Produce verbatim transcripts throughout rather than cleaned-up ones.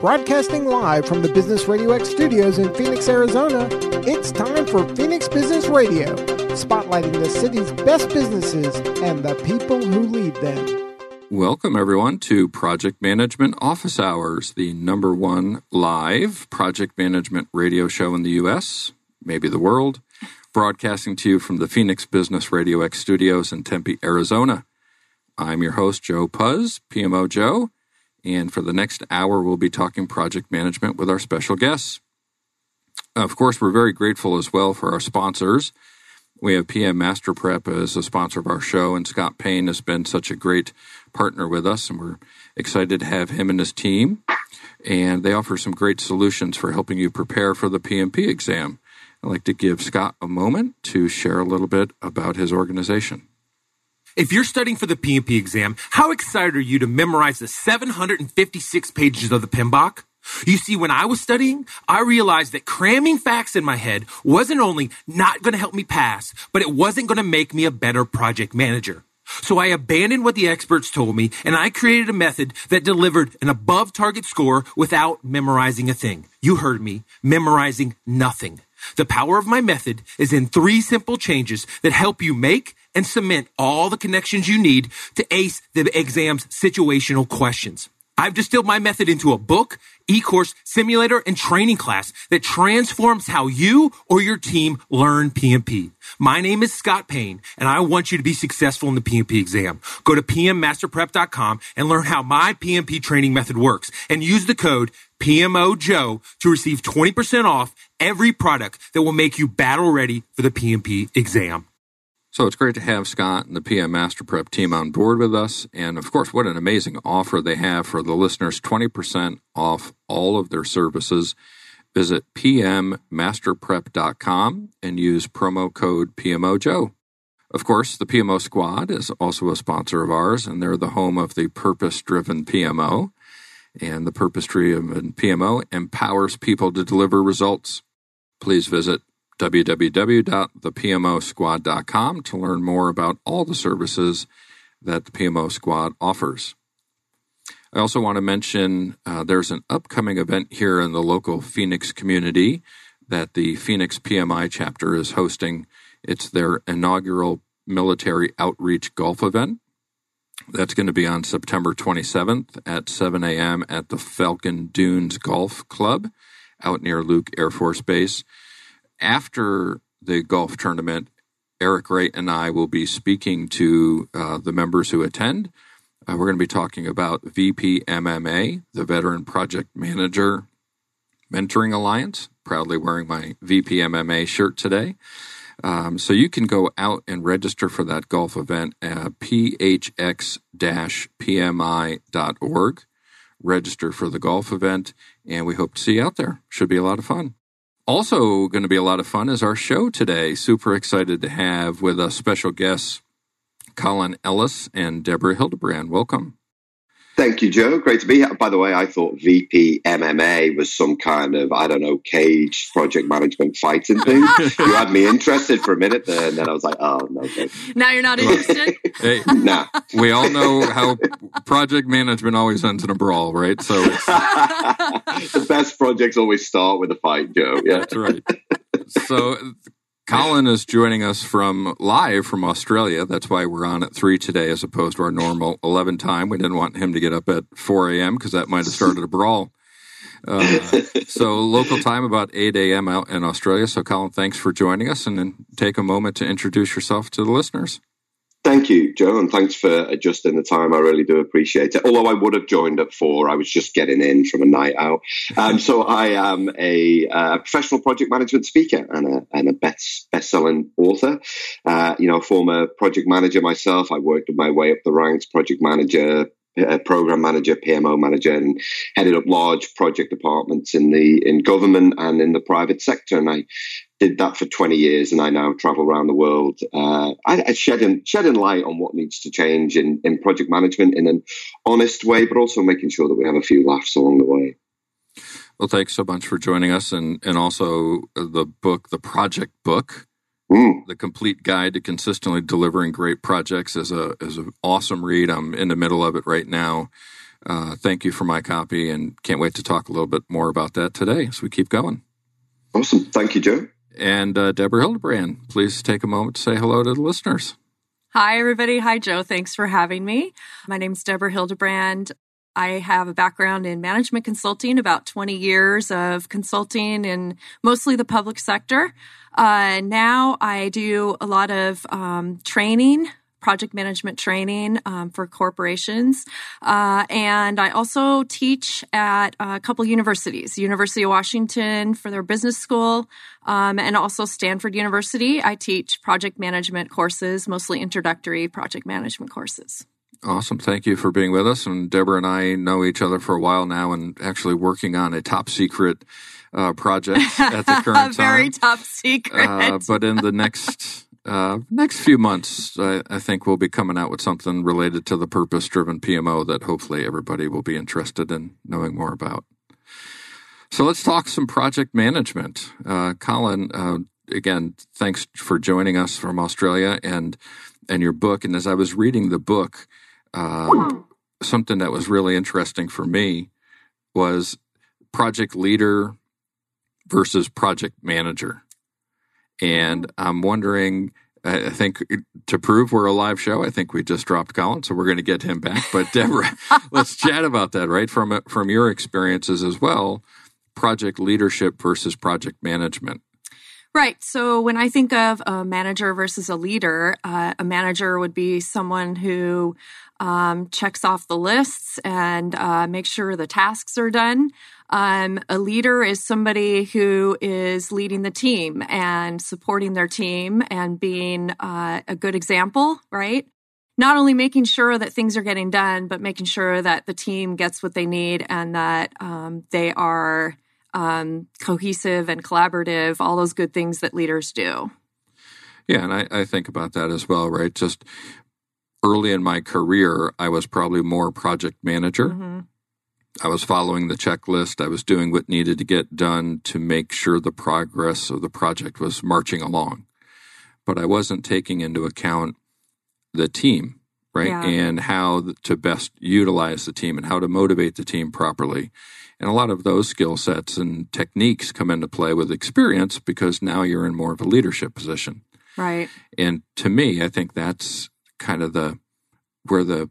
Broadcasting live from the Business RadioX studios in Phoenix, Arizona, it's time for Phoenix Business Radio, spotlighting the city's best businesses and the people who lead them. Welcome, everyone, to Project Management Office Hours, the number one live project management radio show in the U S, maybe the world, broadcasting to you from the Phoenix Business RadioX studios in Tempe, Arizona. I'm your host, Joe Puzz, P M O Joe. And for the next hour, we'll be talking project management with our special guests. Of course, we're very grateful as well for our sponsors. We have P M Master Prep as a sponsor of our show, and Scott Payne has been such a great partner with us, and we're excited to have him and his team. And they offer some great solutions for helping you prepare for the P M P exam. I'd like to give Scott a moment to share a little bit about his organization. If you're studying for the P M P exam, how excited are you to memorize the seven hundred fifty-six pages of the P M B O K? You see, when I was studying, I realized that cramming facts in my head wasn't only not going to help me pass, but it wasn't going to make me a better project manager. So I abandoned what the experts told me, and I created a method that delivered an above-target score without memorizing a thing. You heard me, memorizing nothing. The power of my method is in three simple changes that help you make and cement all the connections you need to ace the exam's situational questions. I've distilled my method into a book, e-course, simulator, and training class that transforms how you or your team learn P M P. My name is Scott Payne, and I want you to be successful in the P M P exam. Go to p m master prep dot com and learn how my P M P training method works, and use the code P M O Joe to receive twenty percent off every product that will make you battle ready for the P M P exam. So it's great to have Scott and the P M Master Prep team on board with us. And of course, what an amazing offer they have for the listeners, twenty percent off all of their services. Visit p m master prep dot com and use promo code P M O Joe. Of course, the P M O Squad is also a sponsor of ours, and they're the home of the purpose-driven P M O. And the purpose-driven P M O empowers people to deliver results. Please visit w w w dot the p m o squad dot com to learn more about all the services that the P M O Squad offers. I also want to mention uh, there's an upcoming event here in the local Phoenix community that the Phoenix P M I chapter is hosting. It's their inaugural military outreach golf event. That's going to be on September twenty-seventh at seven a.m. at the Falcon Dunes Golf Club out near Luke Air Force Base. After the golf tournament, Eric Wright and I will be speaking to uh, the members who attend. Uh, we're going to be talking about V P M M A, the Veteran Project Manager Mentoring Alliance. Proudly wearing my V P M M A shirt today. Um, so you can go out and register for that golf event at p h x dash p m i dot org. Register for the golf event, and we hope to see you out there. Should be a lot of fun. Also going to be a lot of fun is our show today. Super excited to have with us special guests Colin Ellis and Deborah Hildebrand. Welcome. Thank you, Joe. Great to be here. By the way, I thought V P M M A was some kind of, I don't know, cage project management fighting thing. You had me interested for a minute there, and then I was like, oh, no. no. Now you're not interested? Hey, nah. We all know how project management always ends in a brawl, right? So it's... The best projects always start with a fight, Joe. Yeah. That's right. So Colin is joining us from live from Australia. That's why we're on at three today as opposed to our normal eleven time. We didn't want him to get up at four a.m. because that might have started a brawl. Uh, so local time, about eight a.m. out in Australia. So Colin, thanks for joining us, and then take a moment to introduce yourself to the listeners. Thank you, Joe, and thanks for adjusting the time. I really do appreciate it. Although I would have joined at four, I was just getting in from a night out. Um, so I am a uh, professional project management speaker and a, and a best, best-selling author. Uh, you know, former project manager myself. I worked my way up the ranks, project manager, uh, program manager, P M O manager, and headed up large project departments in the in government and in the private sector. And I did that for twenty years, and I now travel around the world, uh, I, I shedding, shedding light on what needs to change in, in project management in an honest way, but also making sure that we have a few laughs along the way. Well, thanks so much for joining us, and, and also the book, The Project Book, mm. The Complete Guide to Consistently Delivering Great Projects, is a is an awesome read. I'm in the middle of it right now. Uh, thank you for my copy, and can't wait to talk a little bit more about that today as we keep going. Awesome. Thank you, Joe. And uh, Deborah Hildebrand, please take a moment to say hello to the listeners. Hi, everybody. Hi, Joe. Thanks for having me. My name's Deborah Hildebrand. I have a background in management consulting, about twenty years of consulting in mostly the public sector. Uh, now I do a lot of um, training, project management training um, for corporations. Uh, and I also teach at a couple universities, University of Washington for their business school, um, and also Stanford University. I teach project management courses, mostly introductory project management courses. Awesome. Thank you for being with us. And Deborah and I know each other for a while now and actually working on a top secret uh, project at the current Very time. Very top secret. Uh, but in the next uh, next few months, I, I think we'll be coming out with something related to the purpose-driven P M O that hopefully everybody will be interested in knowing more about. So let's talk some project management. Uh, Colin, uh, again, thanks for joining us from Australia and, and your book. And as I was reading the book, Um, something that was really interesting for me was project leader versus project manager. And I'm wondering, I think to prove we're a live show, I think we just dropped Colin, so we're going to get him back. But Deborah, let's chat about that, right? From, from your experiences as well, project leadership versus project management. Right. So when I think of a manager versus a leader, uh, a manager would be someone who um, checks off the lists and uh, makes sure the tasks are done. Um, a leader is somebody who is leading the team and supporting their team and being uh, a good example, right? Not only making sure that things are getting done, but making sure that the team gets what they need and that um, they are Um, cohesive and collaborative, all those good things that leaders do. Yeah, and I, I think about that as well, right? Just early in my career, I was probably more project manager. Mm-hmm. I was following the checklist. I was doing what needed to get done to make sure the progress of the project was marching along. But I wasn't taking into account the team, right? Yeah. And how to best utilize the team and how to motivate the team properly. And a lot of those skill sets and techniques come into play with experience because now you're in more of a leadership position. Right. And to me, I think that's kind of the where the,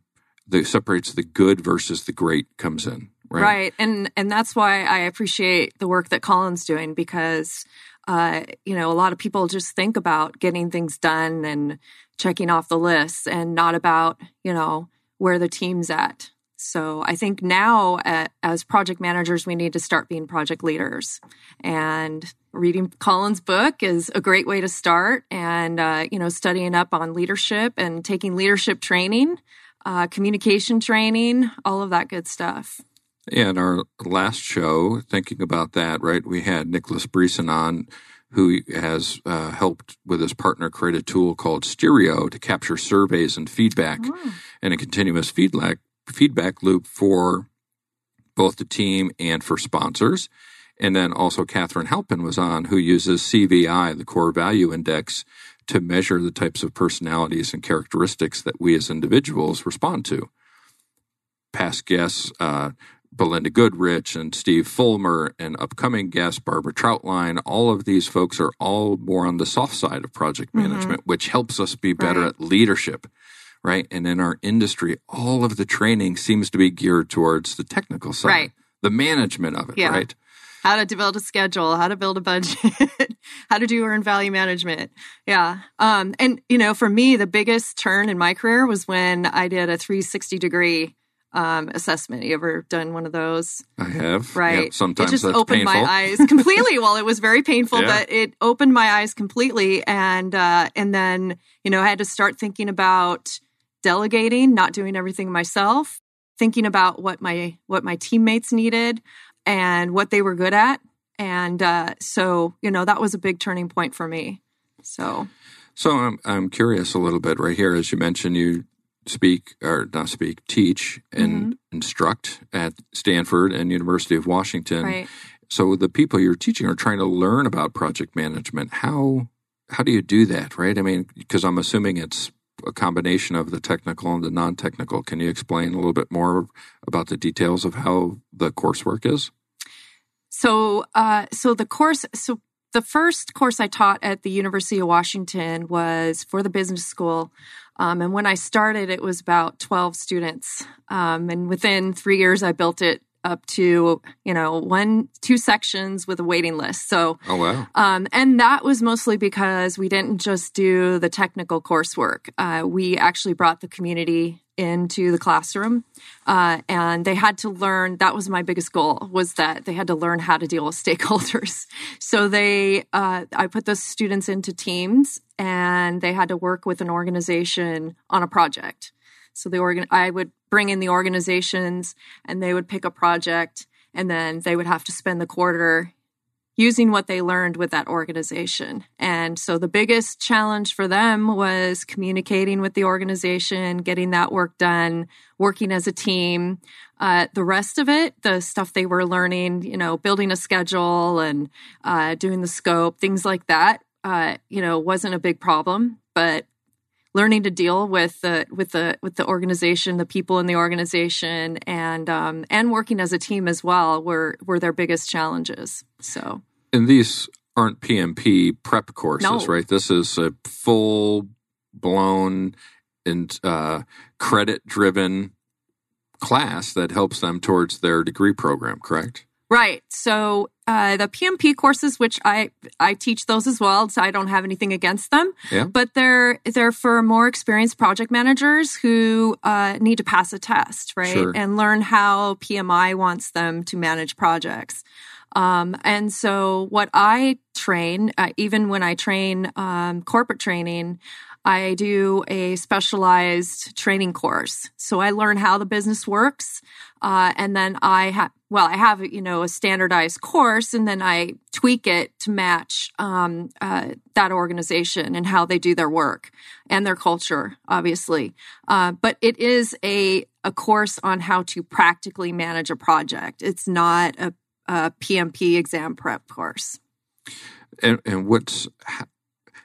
the separates the good versus the great comes in. Right. Right. And and that's why I appreciate the work that Colin's doing because uh, you know, a lot of people just think about getting things done and checking off the lists and not about, you know, where the team's at. So I think now uh, as project managers, we need to start being project leaders. And reading Colin's book is a great way to start and, uh, you know, studying up on leadership and taking leadership training, uh, communication training, all of that good stuff. Yeah, in our last show, thinking about that, right, we had Nicolas Bresson on, who has uh, helped with his partner create a tool called Stereo to capture surveys and feedback oh. and a continuous feedback. feedback loop for both the team and for sponsors. And then also Catherine Halpin was on, who uses C V I, the Core Value Index, to measure the types of personalities and characteristics that we as individuals respond to. Past guests, uh, Belinda Goodrich and Steve Fulmer, and upcoming guests, Barbara Troutline, all of these folks are all more on the soft side of project mm-hmm. management, which helps us be better right. at leadership. Right. And in our industry, all of the training seems to be geared towards the technical side, right. the management of it, yeah. right? How to build a schedule, how to build a budget, how to do earned value management. Yeah. Um, and, you know, for me, the biggest turn in my career was when I did a three sixty degree um, assessment. You ever done one of those? I have. Right. Yep. Sometimes it just that's opened painful. my eyes completely. Well, it was very painful, yeah. but it opened my eyes completely. And, uh, and then, you know, I had to start thinking about delegating, not doing everything myself, thinking about what my what my teammates needed and what they were good at. And uh, so, you know, that was a big turning point for me. So so I'm, I'm curious a little bit right here. As you mentioned, you speak or not speak, teach and mm-hmm. instruct at Stanford and University of Washington. Right. So the people you're teaching are trying to learn about project management. How, how do you do that, right? I mean, because I'm assuming it's a combination of the technical and the non-technical. Can you explain a little bit more about the details of how the coursework is? So, uh, so the course, so the first course I taught at the University of Washington was for the business school. Um, and when I started, it was about twelve students. Um, and within three years, I built it up to, you know, one, two sections with a waiting list. So, oh, wow. Um, and that was mostly because we didn't just do the technical coursework. Uh, we actually brought the community into the classroom, uh, and they had to learn. That was my biggest goal, was that they had to learn how to deal with stakeholders. So they, uh, I put those students into teams, and they had to work with an organization on a project. So the organ- I would bring in the organizations, and they would pick a project, and then they would have to spend the quarter using what they learned with that organization. And so the biggest challenge for them was communicating with the organization, getting that work done, working as a team. Uh, the rest of it, the stuff they were learning, you know, building a schedule and uh, doing the scope, things like that, uh, you know, wasn't a big problem, but learning to deal with the with the with the organization, the people in the organization, and um, and working as a team as well were were their biggest challenges. So, and these aren't P M P prep courses, no. Right? This is a full blown and uh, credit driven class that helps them towards their degree program, correct? Right. So uh, the P M P courses, which I, I teach those as well, so I don't have anything against them. Yeah. But they're they're for more experienced project managers who uh, need to pass a test, right? Sure. And learn how P M I wants them to manage projects. Um, and so what I train, uh, even when I train um, corporate training, I do a specialized training course. So I learn how the business works, uh, and then I have, well, I have, you know, a standardized course, and then I tweak it to match um, uh, that organization and how they do their work and their culture, obviously. Uh, but it is a a course on how to practically manage a project. It's not a, a P M P exam prep course. And, and what's...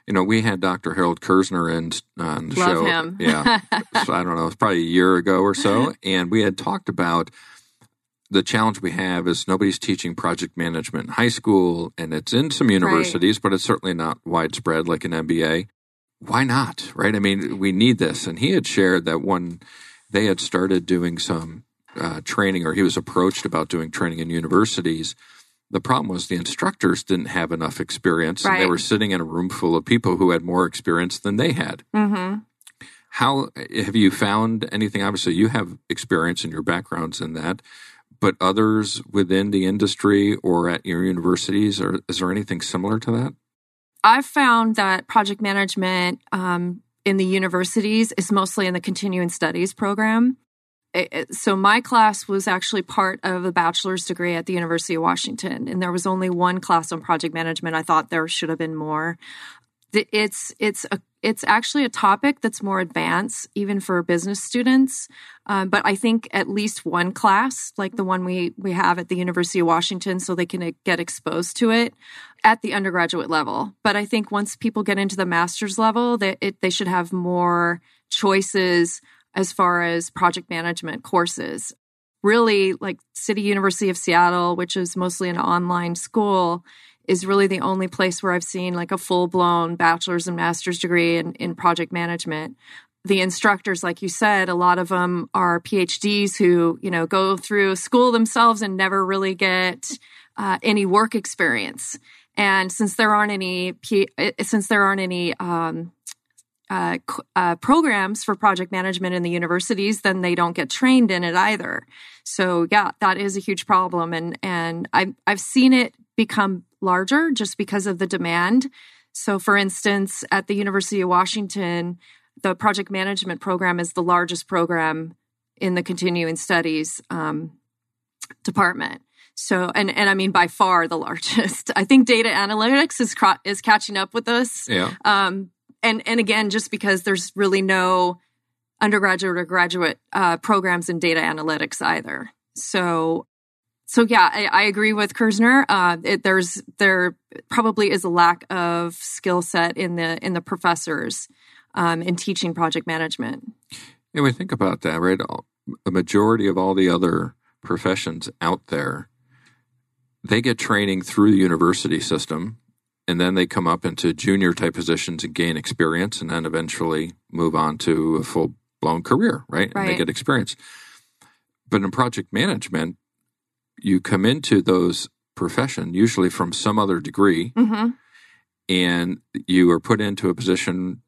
You know, we had Doctor Harold Kerzner in on the Love show. Him. Yeah. So I don't know, it was probably a year ago or so. And we had talked about the challenge we have is nobody's teaching project management in high school, and it's in some universities, right. But it's certainly not widespread like an M B A. Why not? Right? I mean, we need this. And he had shared that when they had started doing some uh, training, or he was approached about doing training in universities, the problem was the instructors didn't have enough experience. Right. And they were sitting in a room full of people who had more experience than they had. Mm-hmm. How have you found anything? Obviously, you have experience and your background's in that, but others within the industry or at your universities, or is there anything similar to that? I've found that project management um, in the universities is mostly in the continuing studies program. So my class was actually part of a bachelor's degree at the University of Washington, and there was only one class on project management. I thought there should have been more. It's it's a, it's actually a topic that's more advanced, even for business students. Um, but I think at least one class, like the one we, we have at the University of Washington, so they can get exposed to it at the undergraduate level. But I think once people get into the master's level, they, it, they should have more choices as far as project management courses. Really, like City University of Seattle, which is mostly an online school, is really the only place where I've seen like a full-blown bachelor's and master's degree in, in project management. The instructors, like you said, a lot of them are P H Ds who, you know, go through school themselves and never really get uh, any work experience. And since there aren't any, P- since there aren't any, um, Uh, uh, programs for project management in the universities, then they don't get trained in it either. So yeah, that is a huge problem. And and I've, I've seen it become larger just because of the demand. So for instance, at the University of Washington, the project management program is the largest program in the continuing studies um, department. So, and, and I mean, by far the largest. I think data analytics is, cro- is catching up with us. Yeah. Um, And and again, just because there's really no undergraduate or graduate uh, programs in data analytics either. So, so yeah, I, I agree with Kerzner. Uh, it, there's there probably is a lack of skill set in the in the professors um, in teaching project management. And we think about that, right? A majority of all the other professions out there, they get training through the university system, and then they come up into junior-type positions and gain experience, and then eventually move on to a full-blown career, right? right? And they get experience. But in project management, you come into those professions usually from some other degree, mm-hmm. and you are put into a position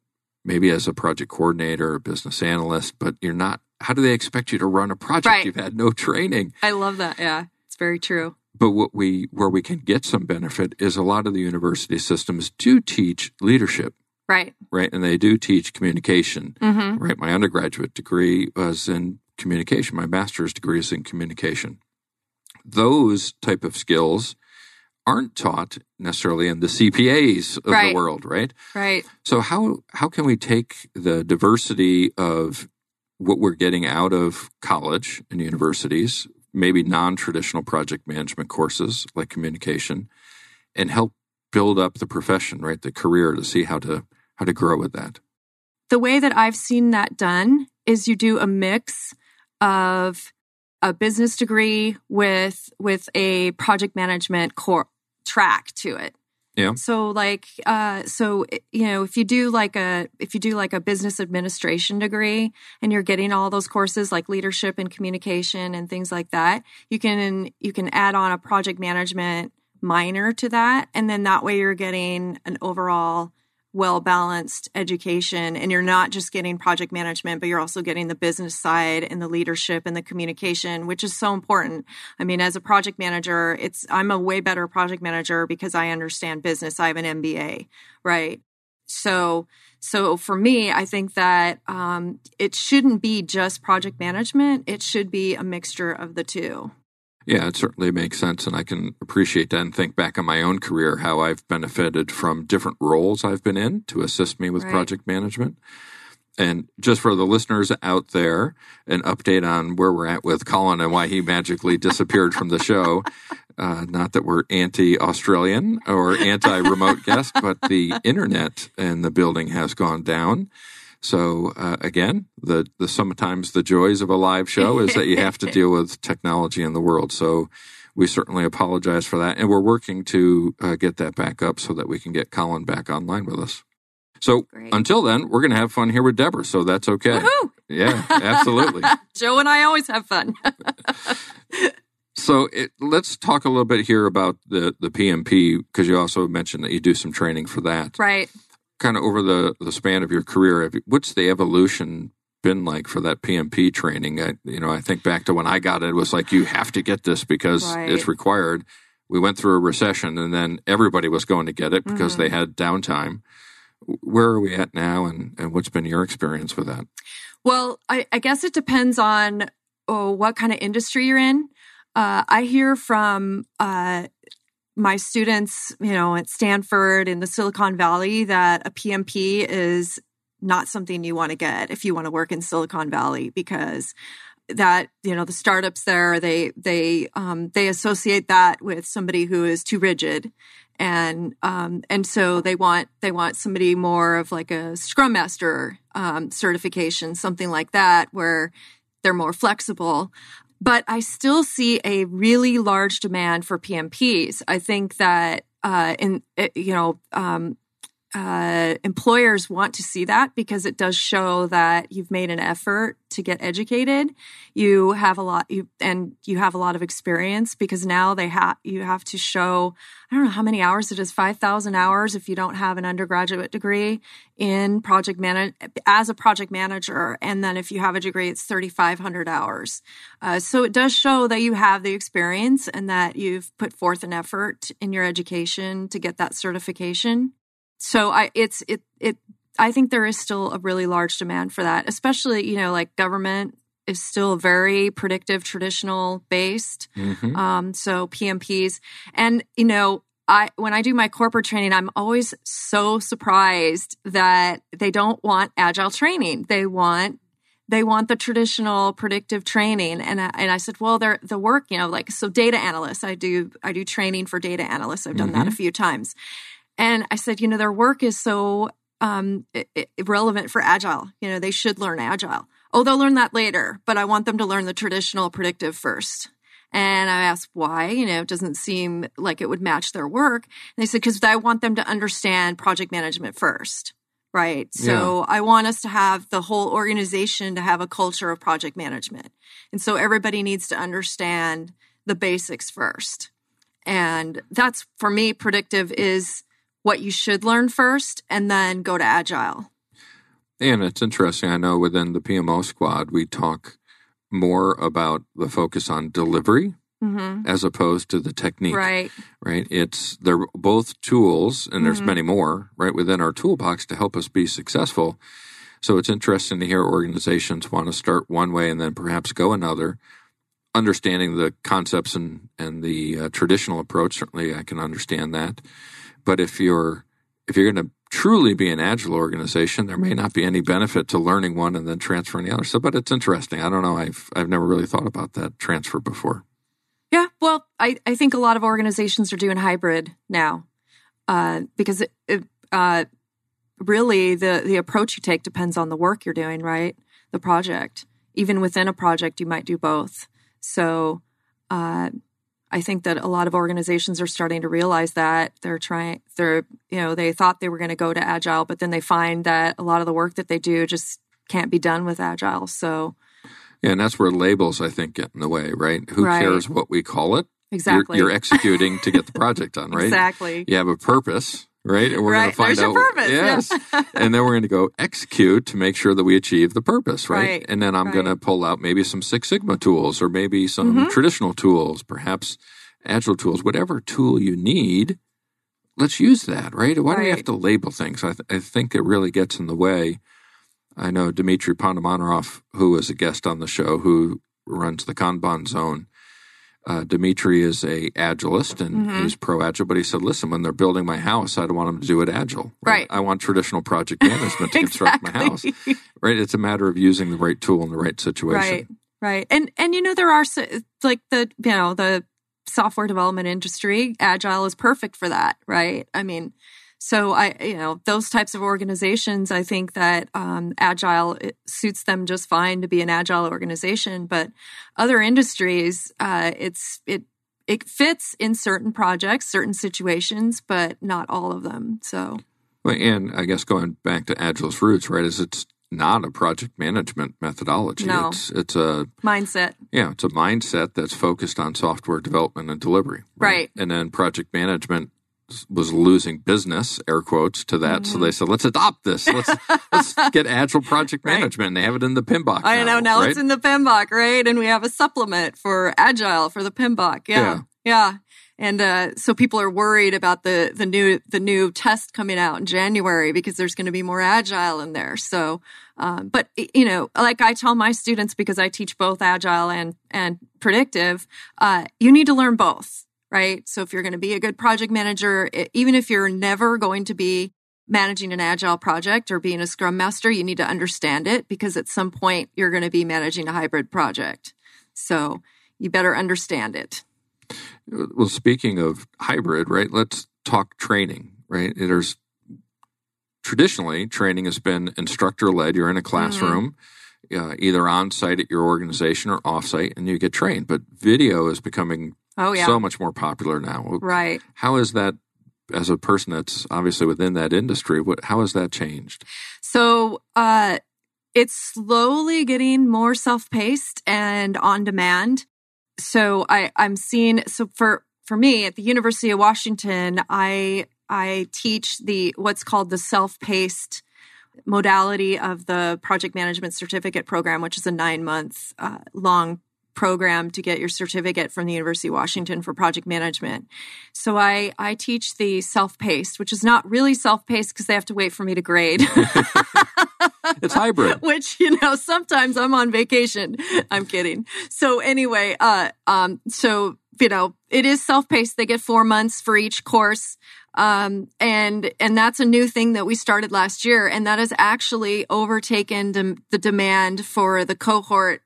maybe as a project coordinator or business analyst, but you're not – how do they expect you to run a project? Right. You've had no training. I love that. Yeah, it's very true. But what we where we can get some benefit is a lot of the university systems do teach leadership. Right. Right. And they do teach communication. Mm-hmm. Right. My undergraduate degree was in communication. My master's degree is in communication. Those type of skills aren't taught necessarily in the C P As of right. the world, right? Right. So how how can we take the diversity of what we're getting out of college and universities, maybe non-traditional project management courses like communication, and help build up the profession, right, the career, to see how to how to grow with that? The way that I've seen that done is you do a mix of a business degree with with a project management core track to it. Yeah. So like, uh, so you know, if you do like a if you do like a business administration degree, and you're getting all those courses like leadership and communication and things like that, you can you can add on a project management minor to that, and then that way you're getting an overall well balanced education, and you're not just getting project management, but you're also getting the business side and the leadership and the communication, which is so important. I mean, as a project manager, it's I'm a way better project manager because I understand business. I have an M B A, right? So, so for me, I think that um, it shouldn't be just project management. It should be a mixture of the two. Yeah, it certainly makes sense, and I can appreciate that and think back on my own career, how I've benefited from different roles I've been in to assist me with right. project management. And just for the listeners out there, an update on where we're at with Colin and why he magically disappeared from the show. Uh, not that we're anti-Australian or anti-remote guest, but the internet in the building has gone down. So uh, again, the, the sometimes the joys of a live show is that you have to deal with technology in the world. So we certainly apologize for that. And we're working to uh, get that back up so that we can get Colin back online with us. So Great. Until then, we're going to have fun here with Deborah. So that's okay. Woo-hoo! Yeah, absolutely. Joe and I always have fun. So it, let's talk a little bit here about the, the P M P, because you also mentioned that you do some training for that. Right. Kind of over the, the span of your career, what's the evolution been like for that P M P training? I, you know, I think back to when I got it, it was like, you have to get this because right. it's required. We went through a recession, and then everybody was going to get it because mm-hmm. they had downtime. Where are we at now, and, and what's been your experience with that? Well, I, I guess it depends on oh, what kind of industry you're in. Uh, I hear from... Uh, my students, you know, at Stanford in the Silicon Valley, that a P M P is not something you want to get if you want to work in Silicon Valley, because that, you know, the startups there, they they um, they associate that with somebody who is too rigid, and um, and so they want they want somebody more of like a Scrum Master um, certification, something like that, where they're more flexible. But I still see a really large demand for P M Ps. I think that uh, in it, you know um, uh, employers want to see that, because it does show that you've made an effort to get educated. You have a lot, you, and you have a lot of experience, because now they have you have to show. I don't know how many hours it is, five thousand hours if you don't have an undergraduate degree in project manage as a project manager, and then if you have a degree, it's thirty-five hundred hours. Uh, so it does show that you have the experience and that you've put forth an effort in your education to get that certification. So I, it's it it I think there is still a really large demand for that, especially you know like government is still very predictive, traditional based. Mm-hmm. Um, so P M Ps. And, you know, I when I do my corporate training, I'm always so surprised that they don't want agile training. They want they want the traditional predictive training. And I, and I said, well, they're, the work, you know, like, so data analysts, I do, I do training for data analysts. I've done mm-hmm. that a few times. And I said, you know, their work is so um, it, it, relevant for Agile. You know, they should learn Agile. Oh, they'll learn that later, but I want them to learn the traditional predictive first. And I asked why, you know, it doesn't seem like it would match their work. And they said, because I want them to understand project management first, right? So yeah. I want us to have the whole organization to have a culture of project management. And so everybody needs to understand the basics first. And that's, for me, predictive is what you should learn first and then go to Agile. And it's interesting, I know within the P M O squad, we talk more about the focus on delivery mm-hmm. as opposed to the technique. Right. Right. It's they're both tools, and mm-hmm. there's many more, right, within our toolbox to help us be successful. So it's interesting to hear organizations want to start one way and then perhaps go another. Understanding the concepts and, and the uh, traditional approach, certainly I can understand that. But if you're if you're going to truly be an agile organization, there may not be any benefit to learning one and then transferring the other. So, but it's interesting. I don't know. I've I've never really thought about that transfer before. Yeah. Well, I, I think a lot of organizations are doing hybrid now uh, because it, it, uh, really the, the approach you take depends on the work you're doing, right? The project. Even within a project, you might do both. So uh, I think that a lot of organizations are starting to realize that they're trying, they're, you know, they thought they were going to go to Agile, but then they find that a lot of the work that they do just can't be done with Agile. So, yeah, and that's where labels, I think, get in the way, right? Who right. cares what we call it? Exactly. You're, you're executing to get the project done, right? Exactly. You have a purpose, right? And we're right. going to find There's out. Your purpose. Yes. Yeah. And then we're going to go execute to make sure that we achieve the purpose, right? right. And then I'm right. going to pull out maybe some Six Sigma tools or maybe some mm-hmm. traditional tools, perhaps Agile tools, whatever tool you need, let's use that, right? Why right. do we have to label things? I, th- I think it really gets in the way. I know Dmitry Podomanorov, who was a guest on the show, who runs the Kanban Zone. Uh, Dmitry is a agilist and mm-hmm. he's pro-agile, but he said, listen, when they're building my house, I don't want them to do it agile. Right. right. I want traditional project management to exactly. construct my house. Right. It's a matter of using the right tool in the right situation. Right. Right. And, and you know, there are like the, you know, the software development industry, Agile is perfect for that. Right. I mean, so I, you know, those types of organizations, I think that um, Agile it suits them just fine to be an Agile organization. But other industries, uh, it's it it fits in certain projects, certain situations, but not all of them. So, well, and I guess going back to Agile's roots, right, is it's not a project management methodology. No, it's, it's a mindset. Yeah, it's a mindset that's focused on software development and delivery. Right, right. And then project management was losing business, air quotes, to that. Mm-hmm. So they said, let's adopt this. Let's let's get Agile project management. Right. And they have it in the P M B O K. I know. Now right? it's in the P M B O K, right? And we have a supplement for Agile for the P M B O K. Yeah. Yeah. yeah. And uh, so people are worried about the the new the new test coming out in January because there's going to be more Agile in there. So, um, but you know, like I tell my students, because I teach both Agile and and predictive, uh, you need to learn both. Right? So if you're going to be a good project manager, even if you're never going to be managing an Agile project or being a Scrum Master, you need to understand it because at some point you're going to be managing a hybrid project. So you better understand it. Well, speaking of hybrid, right, let's talk training, right? There's traditionally, training has been instructor-led. You're in a classroom. Mm-hmm. Uh, either on-site at your organization or off-site, and you get trained. But video is becoming oh, yeah. so much more popular now. Right. How is that, as a person that's obviously within that industry, what, how has that changed? So uh, it's slowly getting more self-paced and on-demand. So I, I'm seeing, so for, for me, at the University of Washington, I I teach the what's called the self-paced modality of the Project Management Certificate Program, which is a nine-month uh, long program to get your certificate from the University of Washington for project management. So I, I teach the self-paced, which is not really self-paced because they have to wait for me to grade. It's hybrid. Which, you know, sometimes I'm on vacation. I'm kidding. So anyway, uh, um, so, you know, it is self-paced. They get four months for each course. Um, and and that's a new thing that we started last year, and that has actually overtaken de- the demand for the cohort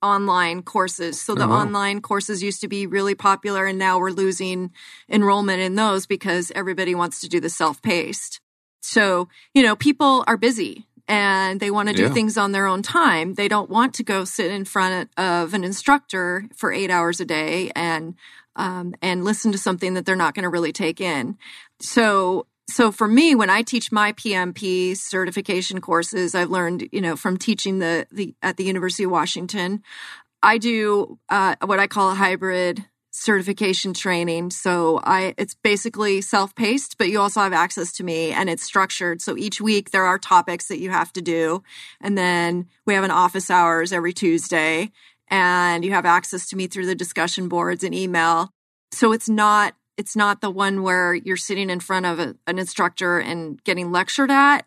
online courses. So the oh, wow. online courses used to be really popular, and now we're losing enrollment in those because everybody wants to do the self-paced. So, you know, people are busy and they want to do yeah. things on their own time. They don't want to go sit in front of an instructor for eight hours a day and um, and listen to something that they're not going to really take in. So, so for me, when I teach my P M P certification courses, I've learned, you know, from teaching the the at the University of Washington, I do uh, what I call a hybrid certification training. So I, it's basically self-paced, but you also have access to me and it's structured. So each week there are topics that you have to do. And then we have an office hours every Tuesday and you have access to me through the discussion boards and email. So it's not, it's not the one where you're sitting in front of a, an instructor and getting lectured at.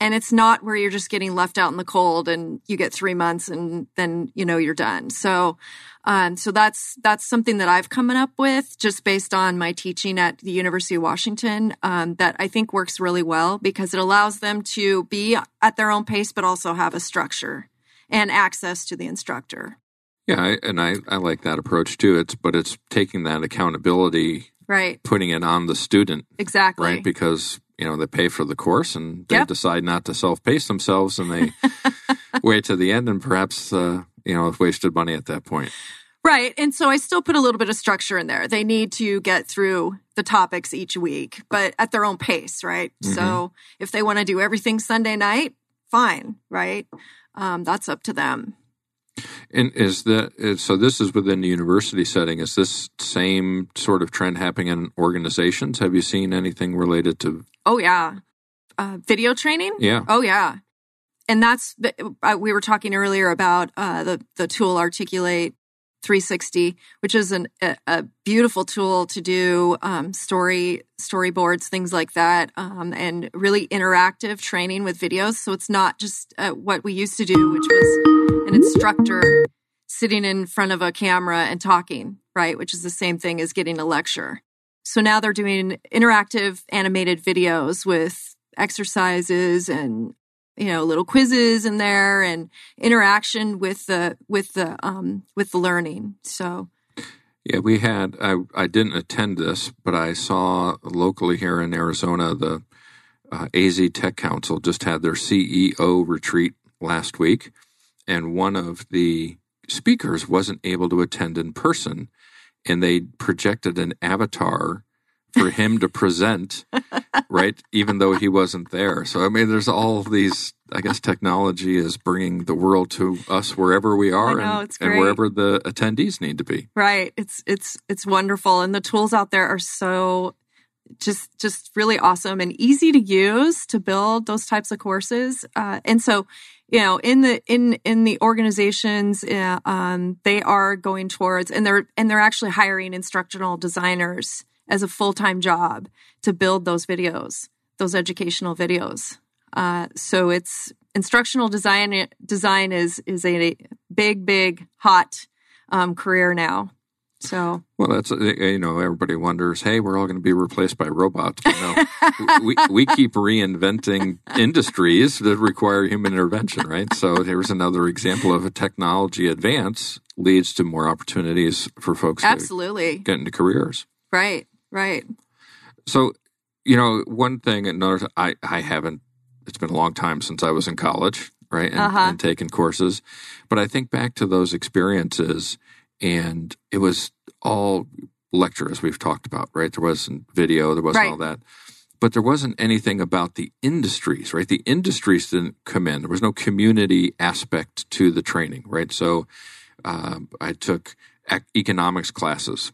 And it's not where you're just getting left out in the cold and you get three months and then, you know, you're done. So, um, so that's, that's something that I've come up with just based on my teaching at the University of Washington, um, that I think works really well because it allows them to be at their own pace, but also have a structure and access to the instructor. Yeah. I, and I, I like that approach too. It's, but it's taking that accountability, right? Putting it on the student. Exactly. Right. Because you know, they pay for the course and they yep. decide not to self-pace themselves and they wait to the end and perhaps, uh, you know, have wasted money at that point. Right. And so I still put a little bit of structure in there. They need to get through the topics each week, but at their own pace, right? Mm-hmm. So if they want to do everything Sunday night, fine, right? Um, that's up to them. And is that so? This is within the university setting. Is this same sort of trend happening in organizations? Have you seen anything related to? Oh yeah, uh, video training. Yeah. Oh yeah, and that's we were talking earlier about uh, the the tool Articulate three sixty, which is an, a, a beautiful tool to do um, story storyboards, things like that, um, and really interactive training with videos. So it's not just uh, what we used to do, which was an instructor sitting in front of a camera and talking, right? Which is the same thing as getting a lecture. So now they're doing interactive animated videos with exercises and you know, little quizzes in there and interaction with the with the um, with the learning. So, yeah, we had. I I didn't attend this, but I saw locally here in Arizona the uh, A Z Tech Council just had their C E O retreat last week, and one of the speakers wasn't able to attend in person, and they projected an avatar for him to present, right, even though he wasn't there. So, I mean, there's all of these, I guess technology is bringing the world to us wherever we are know, and, and wherever the attendees need to be. Right. It's it's it's wonderful. And the tools out there are so just just really awesome and easy to use to build those types of courses. Uh, and so, you know, in the in in the organizations, uh, um, they are going towards, and they're and they're actually hiring instructional designers as a full-time job to build those videos, those educational videos. Uh, so it's instructional design design is is a big, big, hot um, career now. So well, that's, you know, everybody wonders, hey, we're all going to be replaced by robots. But no, we we keep reinventing industries that require human intervention, right? So here's another example of a technology advance leads to more opportunities for folks Absolutely. To get into careers. Right. Right. So, you know, one thing, another, I, I haven't, it's been a long time since I was in college, right, and, uh-huh. and taken courses. But I think back to those experiences, and it was all lecture, as we've talked about, right? There wasn't video, there wasn't right. all that. But there wasn't anything about the industries, right? The industries didn't come in. There was no community aspect to the training, right? So um, I took economics classes.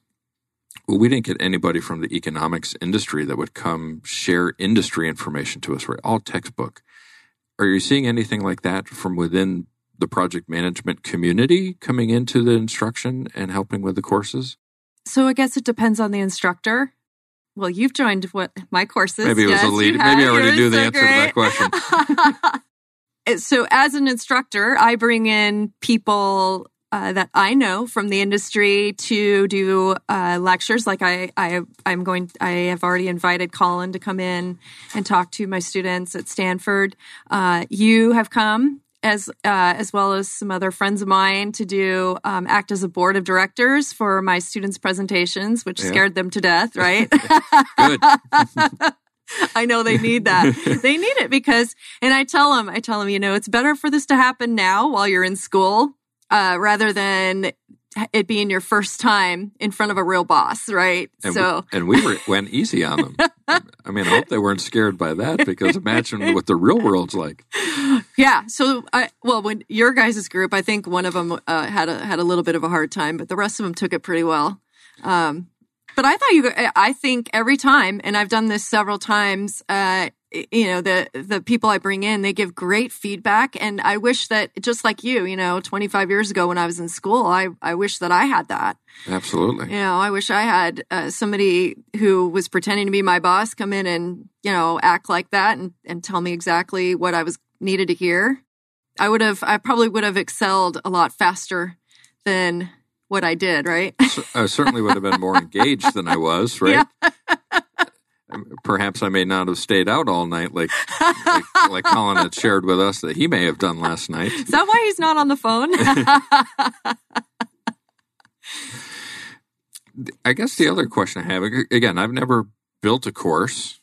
Well, we didn't get anybody from the economics industry that would come share industry information to us. We're all textbook. Are you seeing anything like that from within the project management community coming into the instruction and helping with the courses? So I guess it depends on the instructor. Well, you've joined what my courses. Maybe it yes, was a lead. Maybe I already knew so the answer great. To that question. So as an instructor, I bring in people Uh, that I know from the industry to do uh, lectures. Like I, I, I'm going. I have already invited Colin to come in and talk to my students at Stanford. Uh, you have come as uh, as well as some other friends of mine to do um, act as a board of directors for my students' presentations, which yeah. scared them to death. Right? Good. I know they need that. They need it because, and I tell them, I tell them, you know, it's better for this to happen now while you're in school uh, rather than it being your first time in front of a real boss, right? And so, we, and we were, went easy on them. I mean, I hope they weren't scared by that because imagine what the real world's like. Yeah. So, I, well, when your guys' group, I think one of them uh, had a, had a little bit of a hard time, but the rest of them took it pretty well. Um, but I thought you, I think every time, and I've done this several times, uh, you know, the, the people I bring in, they give great feedback. And I wish that just like you, you know, twenty-five years ago when I was in school, I, I wish that I had that. Absolutely. You know, I wish I had uh, somebody who was pretending to be my boss come in and, you know, act like that and, and tell me exactly what I was needed to hear. I would have, I probably would have excelled a lot faster than what I did, right? I certainly would have been more engaged than I was, right? Yeah. Perhaps I may not have stayed out all night like, like like Colin had shared with us that he may have done last night. Is that why he's not on the phone? I guess the other question I have, again, I've never built a course,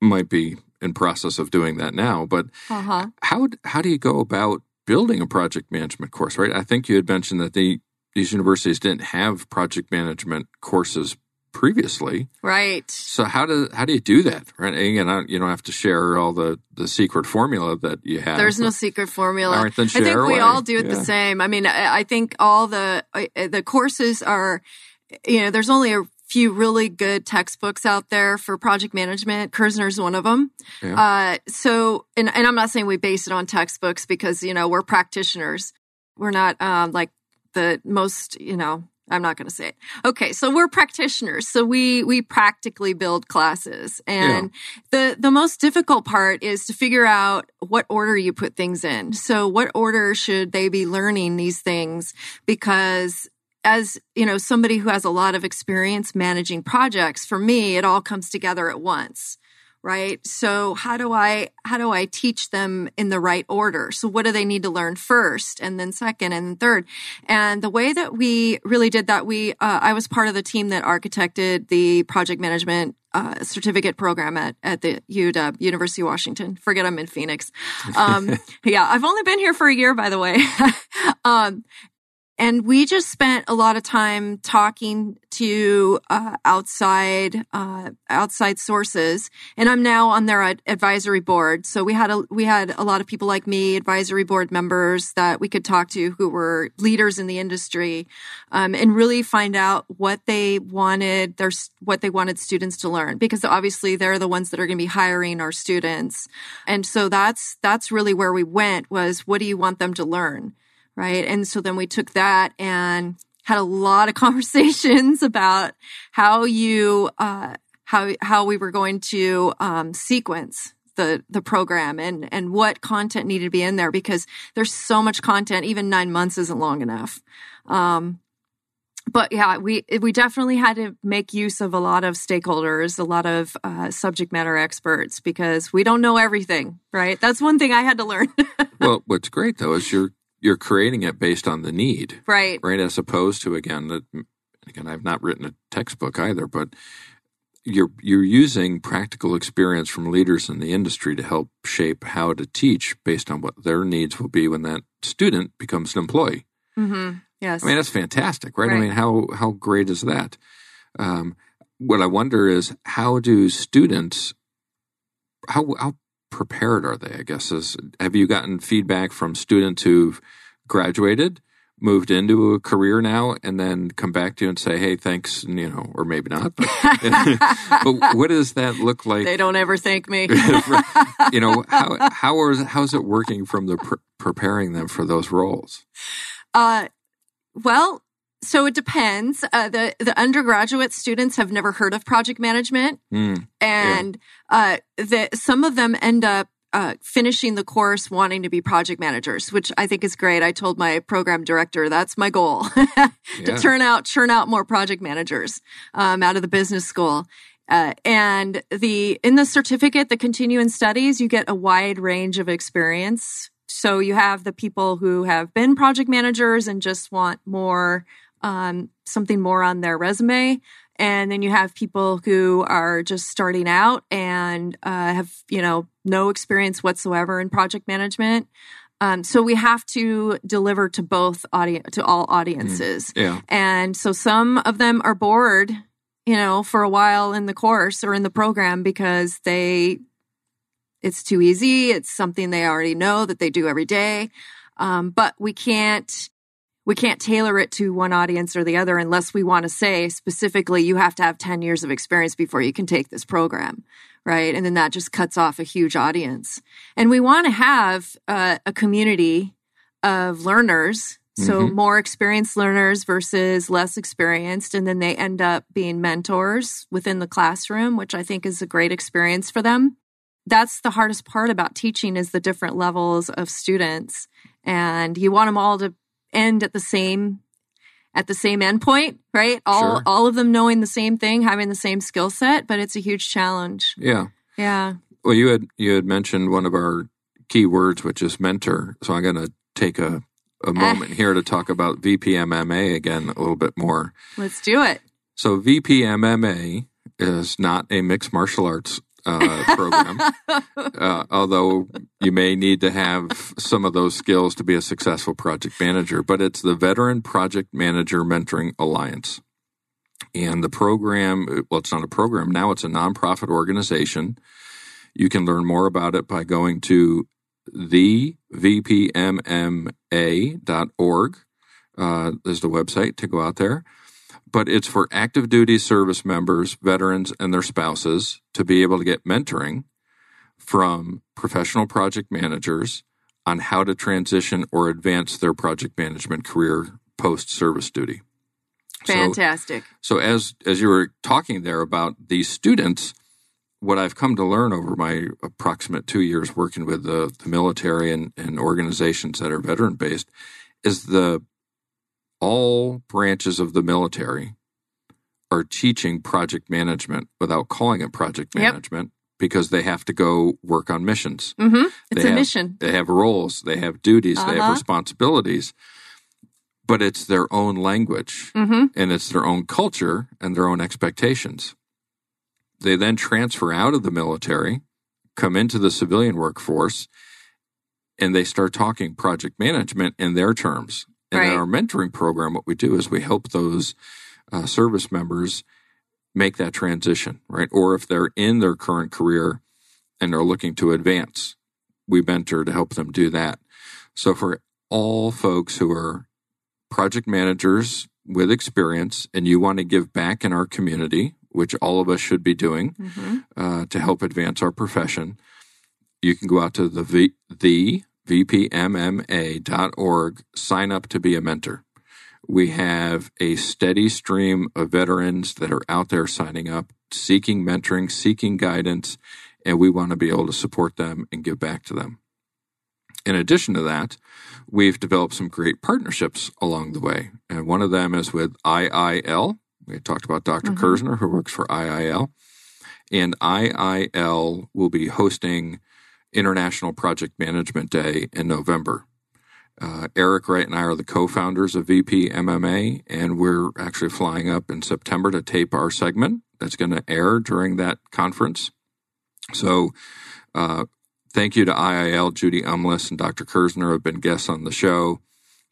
might be in process of doing that now, but uh-huh. how how do you go about building a project management course, right? I think you had mentioned that the, these universities didn't have project management courses previously. Right. So how do how do you do that? Right. Again, I, you don't have to share all the, the secret formula that you have. There's no secret formula. All right, then share I think we away. all do it yeah. the same. I mean, I, I think all the the courses are, you know, there's only a few really good textbooks out there for project management. Kerzner's one of them. Yeah. Uh, so, and, and I'm not saying we base it on textbooks because, you know, we're practitioners. We're not um, like the most, you know, I'm not going to say it. Okay, so we're practitioners. So we we practically build classes. And yeah. the, the most difficult part is to figure out what order you put things in. So what order should they be learning these things? Because as, you know, somebody who has a lot of experience managing projects, for me, it all comes together at once. Right. So how do I how do I teach them in the right order? So what do they need to learn first and then second and then third? And the way that we really did that, we uh, I was part of the team that architected the project management uh, certificate program at, at the U W, University of Washington. Forget I'm in Phoenix. Um, yeah, I've only been here for a year, by the way. um, And we just spent a lot of time talking to uh, outside uh, outside sources, and I'm now on their ad- advisory board. So we had a we had a lot of people like me, advisory board members that we could talk to who were leaders in the industry, um, and really find out what they wanted their what they wanted students to learn, because obviously they're the ones that are going to be hiring our students, and so that's that's really where we went was what do you want them to learn? Right. And so then we took that and had a lot of conversations about how you, uh, how, how we were going to, um, sequence the, the program and, and what content needed to be in there because there's so much content, even nine months isn't long enough. Um, But yeah, we we definitely had to make use of a lot of stakeholders, a lot of uh, subject matter experts, because we don't know everything, right? That's one thing I had to learn. Well, what's great though is you're you're creating it based on the need, right? Right, as opposed to again, that, again, I've not written a textbook either, but you're you're using practical experience from leaders in the industry to help shape how to teach based on what their needs will be when that student becomes an employee. Mm-hmm. Yes, I mean that's fantastic, right? right? I mean, how how great is that? Um, what I wonder is how do students how how prepared are they? I guess is have you gotten feedback from students who've graduated, moved into a career now, and then come back to you and say, "Hey, thanks," and, you know, or maybe not. But, but what does that look like? They don't ever thank me. You know how how are how's it working from the pre- preparing them for those roles? Uh, well, so it depends. Uh, the the undergraduate students have never heard of project management, mm, and yeah. uh, the, some of them end up uh, finishing the course wanting to be project managers, which I think is great. I told my program director that's my goal to yeah. turn out churn out more project managers um, out of the business school. Uh, and the in the certificate, the continuing studies, you get a wide range of experience. So you have the people who have been project managers and just want more, um, something more on their resume. And then you have people who are just starting out and uh, have, you know, no experience whatsoever in project management. Um, so we have to deliver to both audience, to all audiences. Mm, yeah. And so some of them are bored, you know, for a while in the course or in the program because they, it's too easy. It's something they already know that they do every day. Um, but we can't, we can't tailor it to one audience or the other unless we want to say specifically, you have to have ten years of experience before you can take this program. Right. And then that just cuts off a huge audience. And we want to have uh, a community of learners. So mm-hmm. more experienced learners versus less experienced. And then they end up being mentors within the classroom, which I think is a great experience for them. That's the hardest part about teaching is the different levels of students. And you want them all to end at the same at the same endpoint, right? All sure. all of them knowing the same thing, having the same skill set, but it's a huge challenge. Yeah. Yeah. Well, you had you had mentioned one of our key words, which is mentor. So I'm going to take a, a moment here to talk about V P M M A again a little bit more. Let's do it. So V P M M A is not a mixed martial arts uh, program, uh, although you may need to have some of those skills to be a successful project manager, but it's the Veteran Project Manager Mentoring Alliance. And the program, well, it's not a program now, it's a nonprofit organization. You can learn more about it by going to the V P M M A dot org uh, is the website to go out there. But it's for active duty service members, veterans, and their spouses to be able to get mentoring from professional project managers on how to transition or advance their project management career post-service duty. Fantastic. So, so as as you were talking there about these students, what I've come to learn over my approximate two years working with the, the military and, and organizations that are veteran-based is the all branches of the military are teaching project management without calling it project management yep. because they have to go work on missions. Mm-hmm. It's they a have, mission. They have roles. They have duties. Uh-huh. They have responsibilities. But it's their own language mm-hmm. and it's their own culture and their own expectations. They then transfer out of the military, come into the civilian workforce, and they start talking project management in their terms. And right. in our mentoring program, what we do is we help those uh, service members make that transition, right? Or if they're in their current career and are looking to advance, we mentor to help them do that. So for all folks who are project managers with experience and you want to give back in our community, which all of us should be doing mm-hmm. uh, to help advance our profession, you can go out to the v- the V P M M A dot org, sign up to be a mentor. We have a steady stream of veterans that are out there signing up, seeking mentoring, seeking guidance, and we want to be able to support them and give back to them. In addition to that, we've developed some great partnerships along the way, and one of them is with I I L. We talked about Doctor Mm-hmm. Kerzner, who works for I I L, and I I L will be hosting International Project Management Day in November. Uh, Eric Wright and I are the co-founders of V P M M A, and we're actually flying up in September to tape our segment that's going to air during that conference. So uh, thank you to I I L. Judy Umless and Doctor Kerzner have been guests on the show.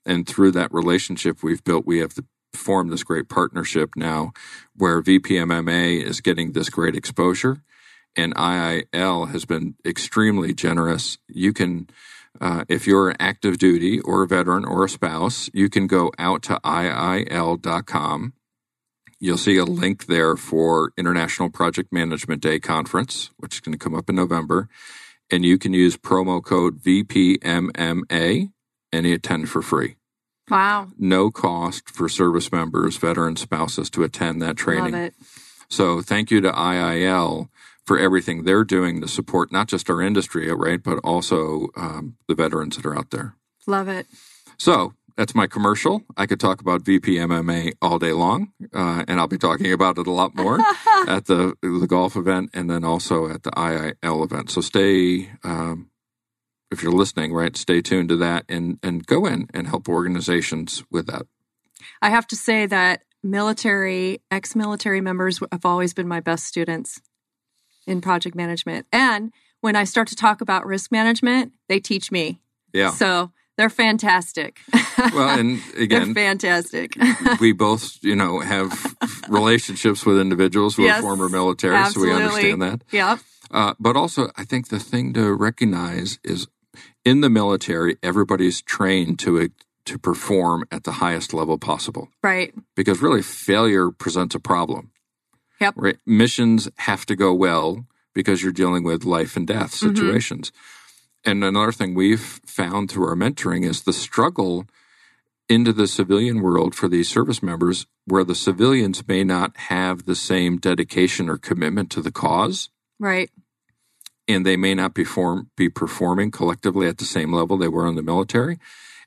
And through that relationship we've built, we have the, formed this great partnership now where V P M M A is getting this great exposure. And I I L has been extremely generous. You can, uh, if you're an active duty or a veteran or a spouse, you can go out to I I L dot com. You'll see a link there for International Project Management Day Conference, which is going to come up in November. And you can use promo code V P M M A and attend for free. Wow. No cost for service members, veterans, spouses to attend that training. Love it. So thank you to I I L for everything they're doing to support not just our industry, right, but also um, the veterans that are out there. Love it. So that's my commercial. I could talk about V P M M A all day long, uh, and I'll be talking about it a lot more at the, the golf event and then also at the I I L event. So stay, um, if you're listening, right, stay tuned to that and, and go in and help organizations with that. I have to say that military, ex-military members have always been my best students in project management. And when I start to talk about risk management, they teach me. Yeah. So they're fantastic. Well, and again, they're fantastic. We both, you know, have relationships with individuals who yes, are former military, absolutely. So we understand that. Yeah. Uh, but also, I think the thing to recognize is in the military, everybody's trained to to perform at the highest level possible. Right. Because really, failure presents a problem. Yep. Right? Missions have to go well because you're dealing with life and death situations. Mm-hmm. And another thing we've found through our mentoring is the struggle into the civilian world for these service members where the civilians may not have the same dedication or commitment to the cause. Right. And they may not be, form, be performing collectively at the same level they were in the military.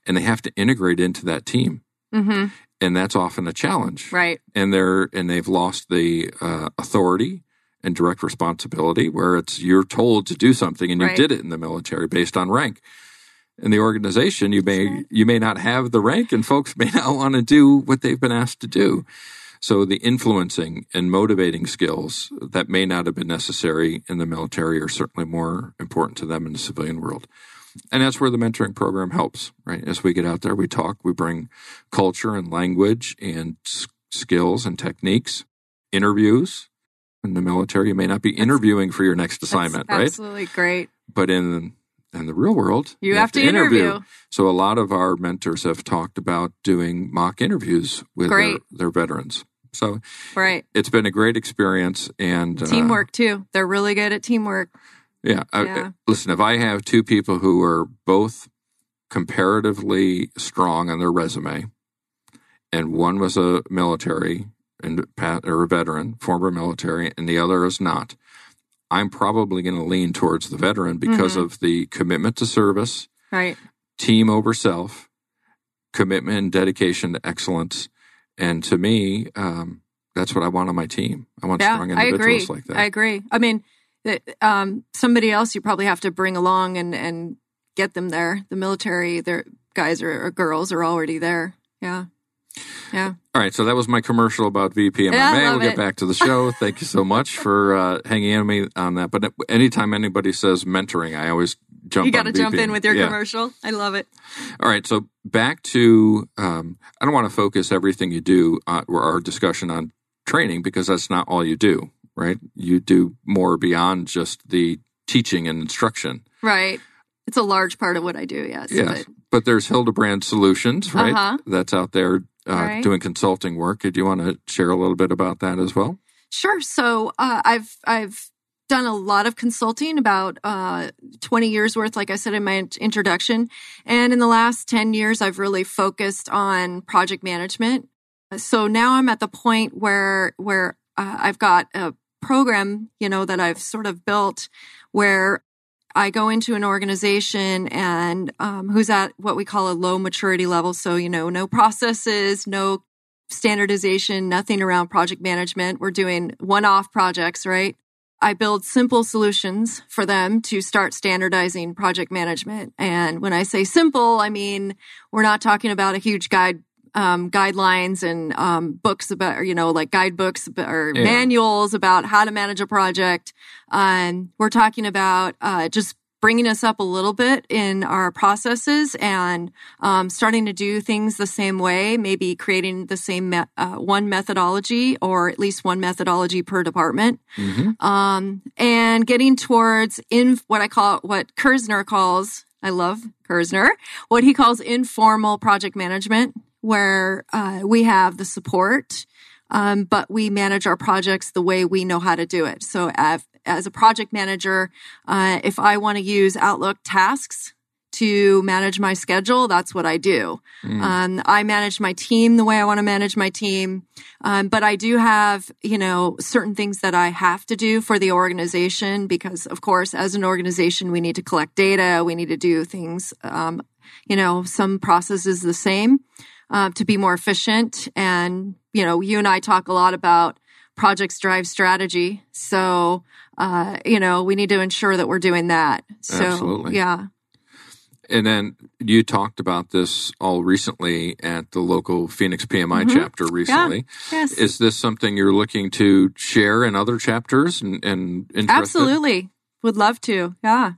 And they have to integrate into that team. Mm-hmm. And that's often a challenge. Right. And, they're, and they've lost the uh, authority and direct responsibility where it's you're told to do something and you right. did it in the military based on rank. In the organization, you may you may not have the rank and folks may not want to do what they've been asked to do. So the influencing and motivating skills that may not have been necessary in the military are certainly more important to them in the civilian world. And that's where the mentoring program helps, right? As we get out there, we talk, we bring culture and language and s- skills and techniques, interviews. In the military, you may not be interviewing for your next assignment, that's right? Absolutely great. But in in the real world, you, you have, have to interview. interview. So a lot of our mentors have talked about doing mock interviews with their, their veterans. So right. it's been a great experience. And teamwork, uh, too. They're really good at teamwork. Yeah. yeah. I, listen, if I have two people who are both comparatively strong on their resume, and one was a military and or a veteran, former military, and the other is not, I'm probably going to lean towards the veteran because mm-hmm. of the commitment to service, right? Team over self, commitment and dedication to excellence. And to me, um, that's what I want on my team. I want yeah, strong individuals I agree. like that. I agree. I mean, that, um, somebody else you probably have to bring along and, and get them there. The military, their guys or, or girls are already there. Yeah. Yeah. All right. So that was my commercial about V P M M A. Yeah, we'll get it. back to the show. Thank you so much for uh, hanging in me on that. But anytime anybody says mentoring, I always jump in. You got to jump in with your yeah. commercial. I love it. All right. So back to, um, I don't want to focus everything you do on, or our discussion on training because that's not all you do, right? You do more beyond just the teaching and instruction. Right. It's a large part of what I do, yes. yes. But, but there's Hildebrand Solutions, right? Uh-huh. That's out there. Uh, right. Doing consulting work. Do you want to share a little bit about that as well? Sure. So uh, I've I've done a lot of consulting, about uh, twenty years worth, like I said in my introduction. And in the last ten years, I've really focused on project management. So now I'm at the point where where uh, I've got a program, you know, that I've sort of built where I go into an organization and um, who's at what we call a low maturity level. So, you know, no processes, no standardization, nothing around project management. We're doing one-off projects, right? I build simple solutions for them to start standardizing project management. And when I say simple, I mean, we're not talking about a huge guide Um, guidelines and um, books about, or, you know, like guidebooks or yeah. manuals about how to manage a project. Um, we're talking about uh, just bringing us up a little bit in our processes and um, starting to do things the same way, maybe creating the same me- uh, one methodology or at least one methodology per department. Mm-hmm. Um, and getting towards in what I call, what Kerzner calls, I love Kerzner, what he calls informal project management, where uh, we have the support, um, but we manage our projects the way we know how to do it. So as, as a project manager, uh, if I want to use Outlook tasks to manage my schedule, that's what I do. Mm. Um, I manage my team the way I want to manage my team, um, but I do have, you know, certain things that I have to do for the organization because, of course, as an organization, we need to collect data. We need to do things, um, you know, some process is the same. Uh, to be more efficient. And, you know, you and I talk a lot about projects drive strategy. So, uh, you know, we need to ensure that we're doing that. So, absolutely. Yeah. And then you talked about this all recently at the local Phoenix P M I mm-hmm. chapter recently. Yeah. Yes. Is this something you're looking to share in other chapters and, and interested? Absolutely. Would love to. Yeah.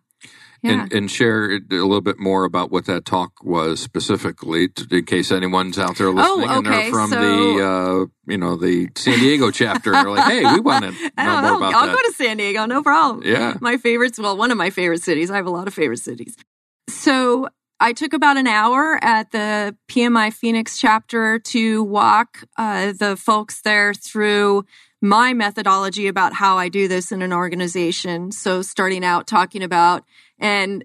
Yeah. And, and share a little bit more about what that talk was specifically, to, in case anyone's out there listening oh, okay. and they're from so, the, uh, you know, the San Diego chapter. They're like, hey, we want to know I'll, more about I'll that. I'll go to San Diego, no problem. Yeah. My favorites, well, one of my favorite cities. I have a lot of favorite cities. So I took about an hour at the P M I Phoenix chapter to walk uh, the folks there through my methodology about how I do this in an organization. So starting out talking about, and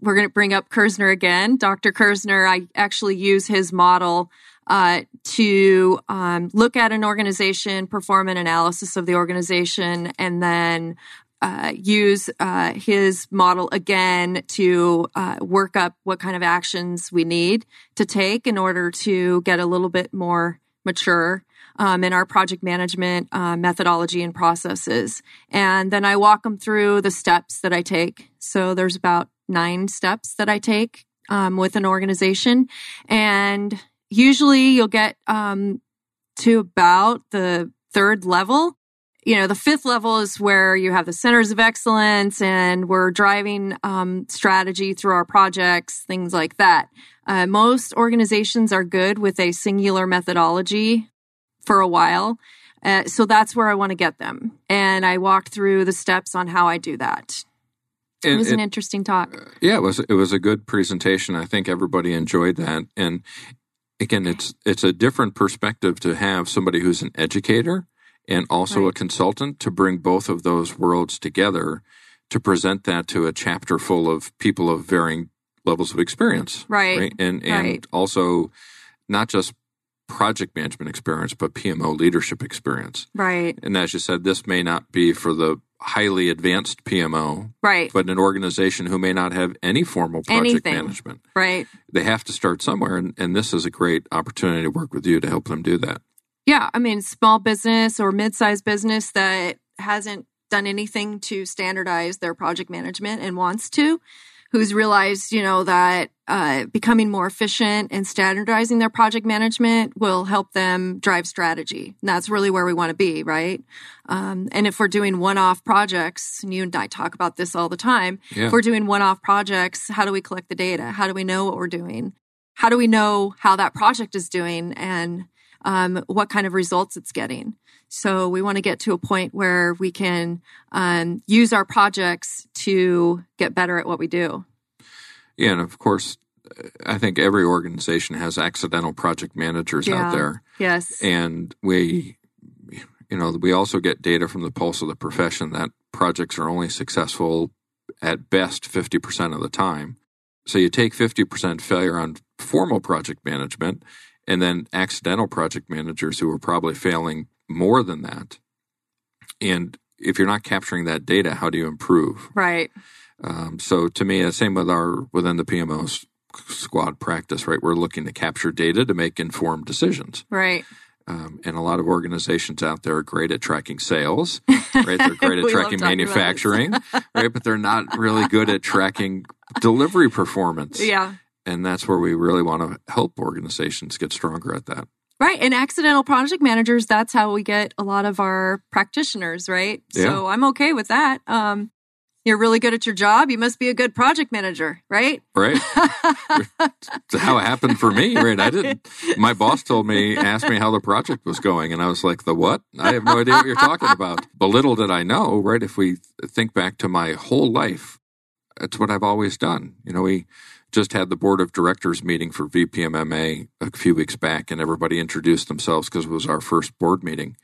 we're going to bring up Kerzner again. Doctor Kerzner, I actually use his model uh, to um, look at an organization, perform an analysis of the organization, and then uh, use uh, his model again to uh, work up what kind of actions we need to take in order to get a little bit more mature Um, in our project management uh, methodology and processes. And then I walk them through the steps that I take. So there's about nine steps that I take um, with an organization. And usually you'll get um, to about the third level. You know, the fifth level is where you have the centers of excellence and we're driving um, strategy through our projects, things like that. Uh, most organizations are good with a singular methodology for a while. Uh, so that's where I want to get them. And I walked through the steps on how I do that. And, it was and, an interesting talk. Uh, yeah, it was it was a good presentation. I think everybody enjoyed that. And again, it's it's a different perspective to have somebody who's an educator and also right. a consultant, to bring both of those worlds together to present that to a chapter full of people of varying levels of experience. Right. right? And and right. also not just project management experience, but P M O leadership experience. Right. And as you said, this may not be for the highly advanced P M O, right. but an organization who may not have any formal project Anything. management. Right. They have to start somewhere, and, and this is a great opportunity to work with you to help them do that. Yeah. I mean, small business or mid-sized business that hasn't done anything to standardize their project management and wants to, who's realized, you know, that uh, becoming more efficient and standardizing their project management will help them drive strategy. And that's really where we want to be, right? Um, and if we're doing one-off projects, and you and I talk about this all the time, yeah. if we're doing one-off projects, how do we collect the data? How do we know what we're doing? How do we know how that project is doing and um, what kind of results it's getting? So we want to get to a point where we can um, use our projects to get better at what we do. Yeah, and of course, I think every organization has accidental project managers yeah. out there. Yes. And we, you know, we also get data from the pulse of the profession that projects are only successful at best fifty percent of the time. So you take fifty percent failure on formal project management, and then accidental project managers who are probably failing more than that. And if you're not capturing that data, how do you improve? Right. Um, so to me, the same with our within the P M O squad practice, right? We're looking to capture data to make informed decisions. Right. Um, and a lot of organizations out there are great at tracking sales, right? They're great at tracking manufacturing, right? But they're not really good at tracking delivery performance. Yeah. And that's where we really want to help organizations get stronger at that. Right. And accidental project managers, that's how we get a lot of our practitioners, right? Yeah. So I'm okay with that. Um, you're really good at your job. You must be a good project manager, right? Right. That's how it happened for me, right? I didn't. My boss told me, asked me how the project was going. And I was like, the what? I have no idea what you're talking about. But little did I know, right? If we think back to my whole life, it's what I've always done. You know, we just had the board of directors meeting for V P M M A a few weeks back, and everybody introduced themselves because it was our first board meeting.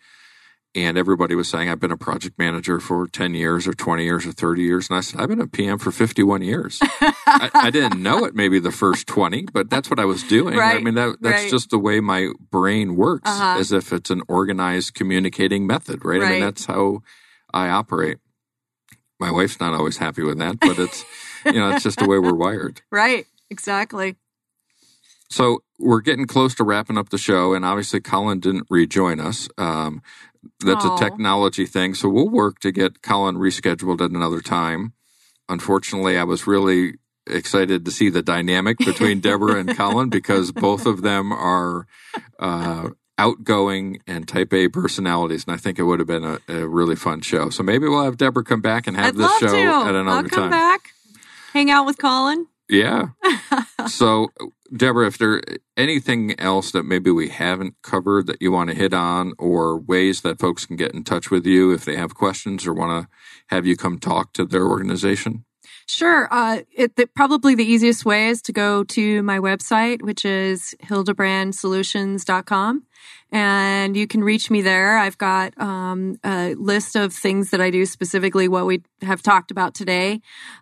And everybody was saying, I've been a project manager for ten years or twenty years or thirty years. And I said, I've been a P M for fifty-one years. I, I didn't know it maybe the first twenty, but that's what I was doing. Right, I mean, that, that's right. just the way my brain works, uh-huh. as if it's an organized communicating method, right? right? I mean, that's how I operate. My wife's not always happy with that, but it's you know it's just the way we're wired. Right, exactly. So we're getting close to wrapping up the show, and obviously Colin didn't rejoin us. Um, that's Aww. a technology thing, so we'll work to get Colin rescheduled at another time. Unfortunately, I was really excited to see the dynamic between Deborah and Colin, because both of them are uh, outgoing and type A personalities. And I think it would have been a, a really fun show. So maybe we'll have Deborah come back and have I'd this show to. at another I'll come time. Back, hang out with Colin. Yeah. So, Deborah, if there anything else that maybe we haven't covered that you want to hit on, or ways that folks can get in touch with you if they have questions or want to have you come talk to their organization? Sure. Uh, it, the, probably the easiest way is to go to my website, which is hildebrand solutions dot com. And you can reach me there. I've got um, a list of things that I do, specifically what we have talked about today.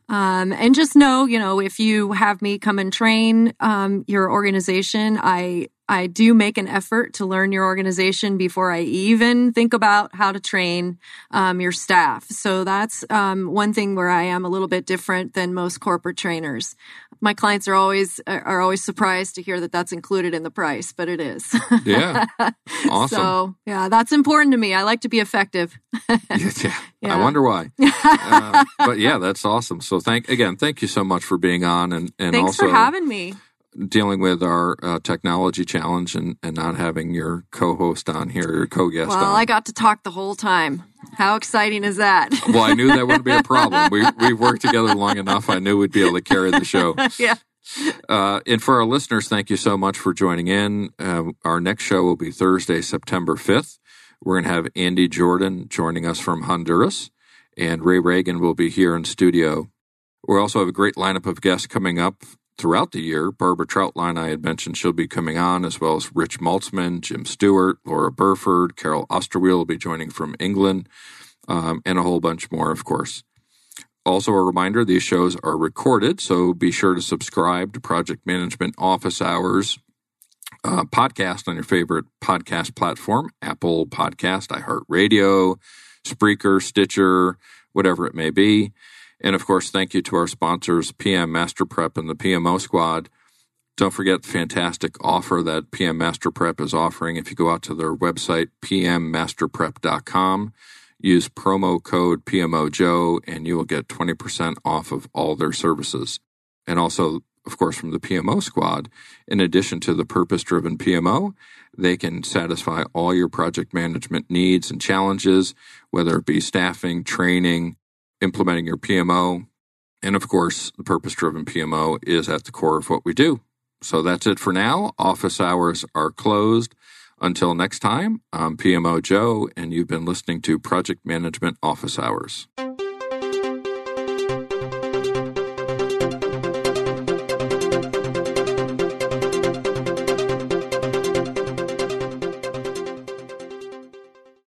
Um, and just know, you know, if you have me come and train um, your organization, I I do make an effort to learn your organization before I even think about how to train um, your staff. So that's um, one thing where I am a little bit different than most corporate trainers. My clients are always are always surprised to hear that that's included in the price, but it is. Yeah. Awesome. So, yeah, that's important to me. I like to be effective. yeah, yeah. Yeah. I wonder why. uh, but yeah, that's awesome. So thank again, thank you so much for being on. And, and Thanks also, for having me. Dealing with our uh, technology challenge and, and not having your co-host on here, your co-guest well, on. Well, I got to talk the whole time. How exciting is that? Well, I knew that wouldn't be a problem. We, we've worked together long enough. I knew we'd be able to carry the show. Yeah. Uh, and for our listeners, thank you so much for joining in. Uh, our next show will be Thursday, September fifth. We're going to have Andy Jordan joining us from Honduras, and Ray Reagan will be here in studio. We also have a great lineup of guests coming up throughout the year. Barbara Troutline, I had mentioned, she'll be coming on, as well as Rich Maltzman, Jim Stewart, Laura Burford, Carol Osterweel will be joining from England, um, and a whole bunch more, of course. Also, a reminder, these shows are recorded, so be sure to subscribe to Project Management Office Hours uh, podcast on your favorite podcast platform, Apple Podcast, iHeartRadio, Spreaker, Stitcher, whatever it may be. And, of course, thank you to our sponsors, P M Master Prep and the P M O Squad. Don't forget the fantastic offer that P M Master Prep is offering. If you go out to their website, p m master prep dot com, use promo code P M O Joe, and you will get twenty percent off of all their services. And also, of course, from the P M O Squad, in addition to the purpose-driven P M O, they can satisfy all your project management needs and challenges, whether it be staffing, training, implementing your P M O. And of course, the purpose-driven P M O is at the core of what we do. So that's it for now. Office hours are closed. Until next time, I'm P M O Joe, and you've been listening to Project Management Office Hours.